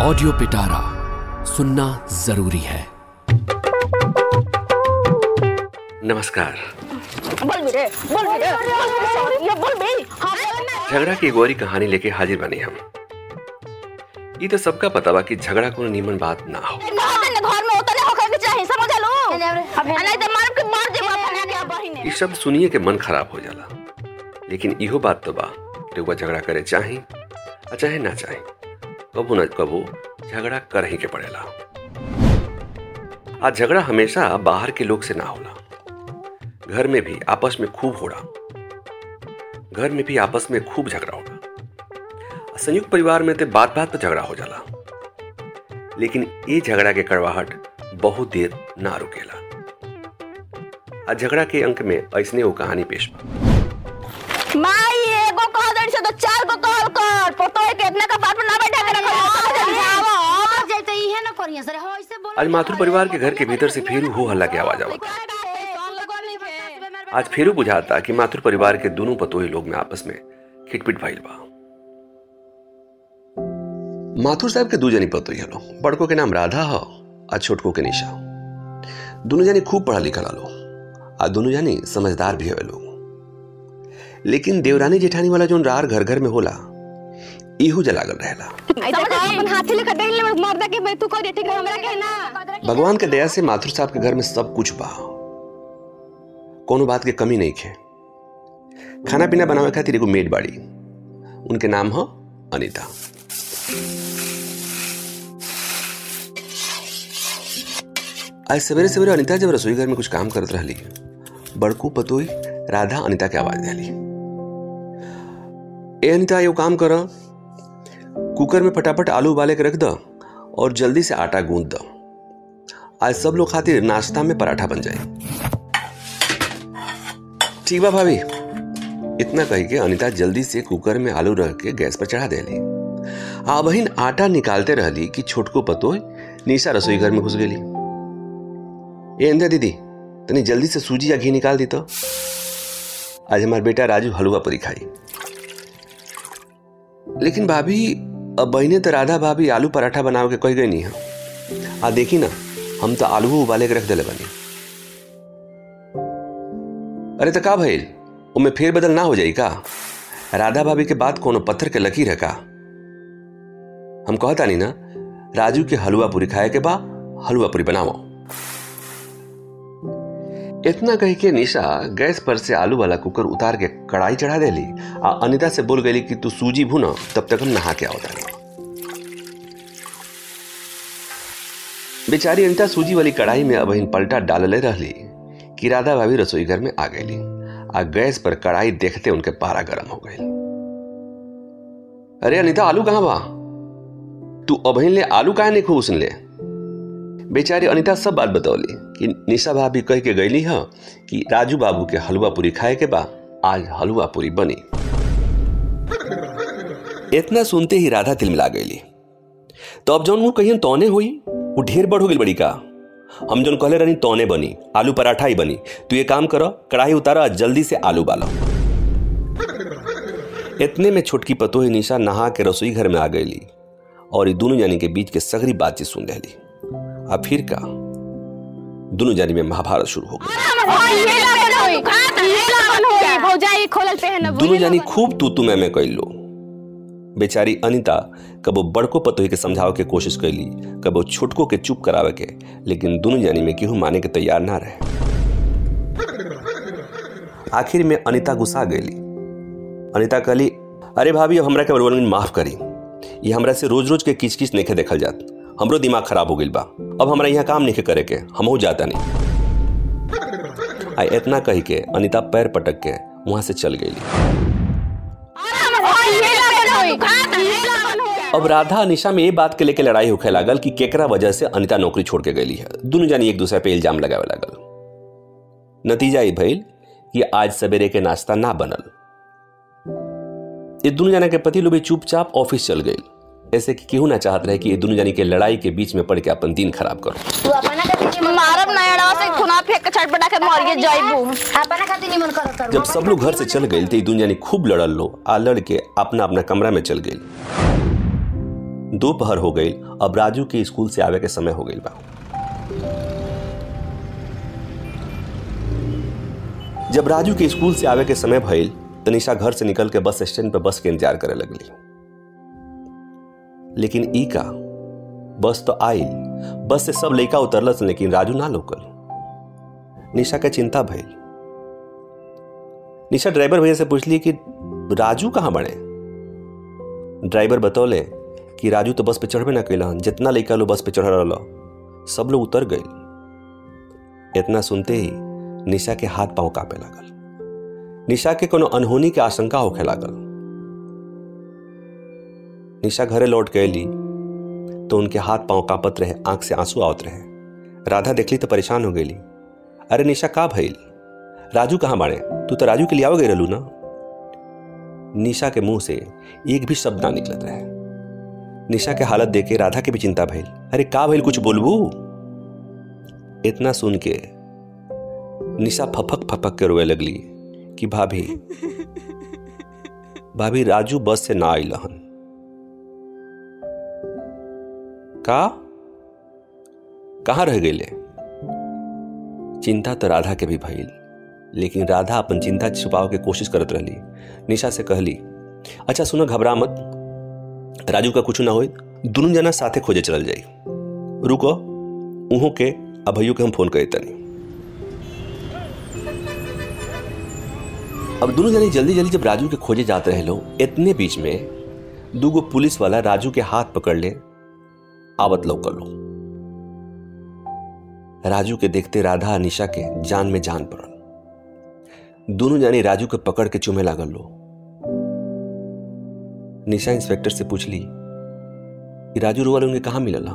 Audio पिटारा सुनना जरूरी है। नमस्कार। झगड़ा की गोरी कहानी लेके हाजिर बने हम। ये तो सबका पता बा कि झगड़ा को नीमन बात ना हो। ये शब्द सुनिए के मन खराब हो जाला, लेकिन इहो बात तो बा लोग झगड़ा करे चाहे चाहे ना चाहे, कबू न कबू झगड़ा कर ही के पड़ेला। आज झगड़ा हमेशा बाहर के लोग से ना होला, घर में भी आपस में खूब होला। घर में भी आपस में खूब झगड़ा होला। संयुक्त परिवार में तो बात बात पर झगड़ा हो जाला, लेकिन ये झगड़ा के कड़वाहट बहुत देर ना रुकेला। आज झगड़ा के अंक में ऐसने वो कहानी पेश बा। आज माथुर परिवार के घर के भीतर से फेरू हो हल्ला की आवाज आवत। आज फेरू बुझाता कि माथुर परिवार के दोनों पतोही लोग में आपस में खिटपिट भइल बा। माथुर साहब के दो जनी पतोही हलो, बड़को के नाम राधा हो और छोटको के निशा। दोनों जनी खूब पढ़ा लिखा लो और दोनों जनी समझदार भी हवे लोग, लेकिन देवरानी जेठानी वाला जोन रार घर घर में होला इहू जलागल रहेला। भगवान के दया से माथुर साहब के घर में सब कुछ बा, कोनो बात के कमी नहीं है। खाना पीना बनावे खातिर एगो मेड बाड़ी, उनके नाम हो अनीता। आज सवेरे सवेरे अनीता जब रसोई घर में कुछ काम करत रहली, बड़कू पतोई राधा अनीता के आवाज देली, ए अनीता यो काम कर, कुकर में फटाफट आलू उबाले के रख दो और जल्दी से आटा गूंथ दो, आज सब लोग खातिर नाश्ता में पराठा बन जाए। ठीक बा भाभी। इतना कह के अनीता जल्दी से कुकर में आलू रख के गैस पर चढ़ा देली। आ बहिन आटा निकालते रहली कि छोटको पतोय निशा रसोई घर में घुस गेली। ए अनीता दीदी, तनी जल्दी से सूजी या घी निकाल दी तो, आज हमार बेटा राजू हलवा पूरी खाई। लेकिन भाभी अब बहने तो राधा भाभी आलू पराठा बनाओ के कह गई नहीं है, आ देखी ना हम तो आलू उबाले के रख देले बनी। अरे तो का भइल, उमे फेर बदल ना हो जाई का? राधा भाभी के बात कोनो पत्थर के लकीर है का? हम कहता नहीं ना राजू के हलवा पूरी खाए के बा, हलवा पूरी बनाओ। इतना कह के निशा गैस पर से आलू वाला कुकर उतार के कढ़ाई चढ़ा देली आ अनीता से बोल गई कि तू सूजी भूना, तब तक हम नहा के आवता। बेचारी अनीता सूजी वाली कढ़ाई में अब पलटा डालले रहली कि राधा भाभी रसोई घर में आ गई आ गैस पर कढ़ाई देखते उनके पारा गरम हो गई। अरे अनीता आलू कहां बा? तू अबहिन ले आलू काहे नहीं खूब उसने ले? बेचारी अनीता सब बात बतौली कि निशा भाभी कह के गईली है कि राजू बाबू के हलवा पूरी खाए के बाद आज हलवा पूरी बनी। इतना सुनते ही राधा तिलमिला गईली। तो अब जौन वो कहियन तौने हुई, वो ढेर बड़ हो गई बड़ी का। हम जौन कहले रहनी तौने बनी, आलू पराठा ही बनी। तू ये काम करो, कढ़ाई उतारा, जल्दी से आलू उबालो। इतने में छोटकी पतोही निशा नहा के रसोई घर में आ गईली और ये दोनों जानी के बीच के सगरी बातचीत सुन लेली। अब फिर का दोनों जानी में महाभारत शुरू हो गया। दोनों जानी खूब तू मैं कह लो। बेचारी अनीता कबो बड़को पतोही के समझावे के कोशिश कैली, कबो छोटको के चुप करावे के, लेकिन दोनों जानी में केहू माने के तैयार ना रहे। आखिर में अनीता गुस्सा गईली। अनीता कहली, अरे भाभी अब हमरा के बरवन माफ करी, ये हमरा से रोज रोज के किचकिच नहीं देखल जात, हमरो दिमाग खराब हो गई बा, अब हमारा यहाँ काम नहीं करे के, हम हो जाता नहीं। आई इतना कही के अनीता पैर पटक के वहां से चल गई। अब राधा निशा में ये बात के लेके लड़ाई होखे लागल कि केकरा वजह से अनीता नौकरी छोड़ के गई है। दोनों जानी एक दूसरे पे इल्जाम लगावे लागल। नतीजा ये भइल कि आज सवेरे के नाश्ता ना बनल। ये दोनों जाने के पति लोग भी चुपचाप ऑफिस चल गई, ऐसे कि केहू ना चाहत रहे कि ये दोनों जानी के लड़ाई के बीच में पड़ के अपन दिन खराब करो। जब सब लोग घर से चल गए तो ये दोनों जानी खूब लड़ल लो आ लड़के अपना अपना कमरा में चल गए। दोपहर हो गई। अब राजू के स्कूल से आवे के समय हो गई बा। जब राजू के स्कूल से आवे के समय भइल तो निशा घर से निकल के बस स्टैंड पर बस के इंतजार करे लगली, लेकिन ई का बस तो आई। बस से सब लड़का उतरलस लेकिन राजू ना लौकल। निशा के चिंता भइल। निशा ड्राइवर भैया से पूछली कि राजू कहाँ बने। ड्राइवर बतौले कि राजू तो बस पे चढ़बे ना कैलन, जितना लड़का लोग बस पे चढ़ रहा सब लोग उतर गए। इतना सुनते ही निशा के हाथ पांव कांपे लागल। निशा के कोनो अनहोनी के आशंका होखे लागल। निशा घरे लौट के अली तो उनके हाथ पांव कांपत रहे, आंख से आंसू आवत रहे। राधा देखली तो परेशान हो गई। अरे निशा का भइल, राजू कहाँ बाड़े, तू तो राजू के लिए आओ गई रहलू ना। निशा के मुंह से एक भी शब्द ना निकलत रहे। निशा के हालत देख के राधा के भी चिंता भइल। अरे का भइल, कुछ बोलबू। इतना सुन के निशा फपक फपक के रोए लगली कि भाभी भाभी राजू बस से ना आइल हन। का कहाँ रह गईले। चिंता तो राधा के भी भइल, लेकिन राधा अपन चिंता छुपाव के कोशिश करत रहली। निशा से कहली, अच्छा सुनो, घबरा मत, राजू का कुछ ना होई, दुनू जना साथे खोजे चलल जाई। रुको, उहों के अभयू के हम फोन करे तनी। अब दुनू जने जल्दी जल्दी जब राजू के खोजे जाते रहे लो, इतने बीच में दूगो पुलिस वाला राजू के हाथ पकड़ ले आवत लौकल लो। राजू के देखते राधा निशा के जान में जान पड़ल। दोनों जानी राजू के पकड़ के चूमे लागल लो। निशा इंस्पेक्टर से पूछली कि राजू रोवल उनके कहाँ मिलला।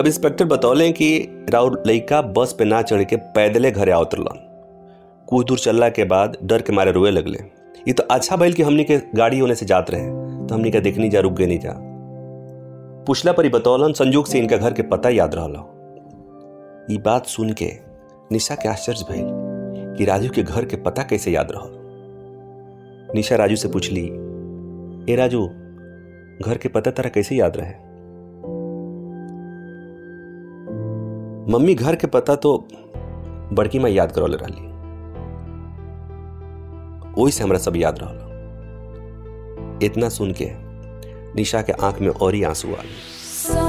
तब इंस्पेक्टर बतौले कि राउर लड़का बस पे ना चढ़ के पैदले घरे आ उतरलन। कुछ दूर चलला के बाद डर के मारे रोए लगले। ये तो अच्छा भइल कि हमनी के गाड़ी होने से जात रहे, तो हमनी के देखनी जा, रुक गए नहीं जा। पुछला पर ही बतौलन संजोग से इनका घर के पता याद रहला। ये बात सुन के निशा के आश्चर्य भइल कि राजू के घर के पता कैसे याद रहा। निशा राजू से पूछली, ए राजू, घर के पता तेरा कैसे याद रहे। मम्मी घर के पता तो बड़की माँ याद करौले रहली, ओही से हमरा सब याद रहल। इतना सुन के निशा के आंख में और ही आंसू आए।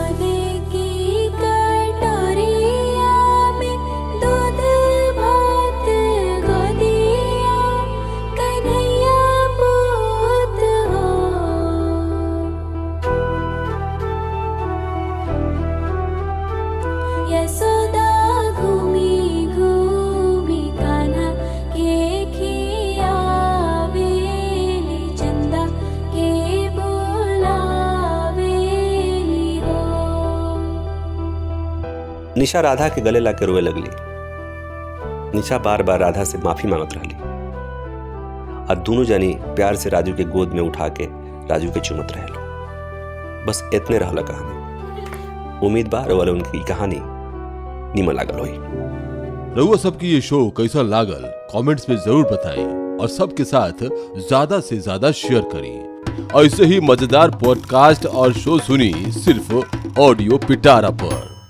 निशा राधा के गले लाके रोए लगली। निशा बार बार राधा से माफी मांगत रहली और दोनों जानी प्यार से राजू के गोद में उठा के राजू के चुमत रहलो। बस इतने रहला कहानी। उम्मीद बा रोवल उनकी कहानी नीमन लागल होई। रउआ सबकी ये शो कैसा लागल कमेंट्स में जरूर बताई और सबके साथ ज्यादा से ज्यादा शेयर करी। ऐसे ही मजेदार पॉडकास्ट और शो सुनी सिर्फ ऑडियो पिटारा पर।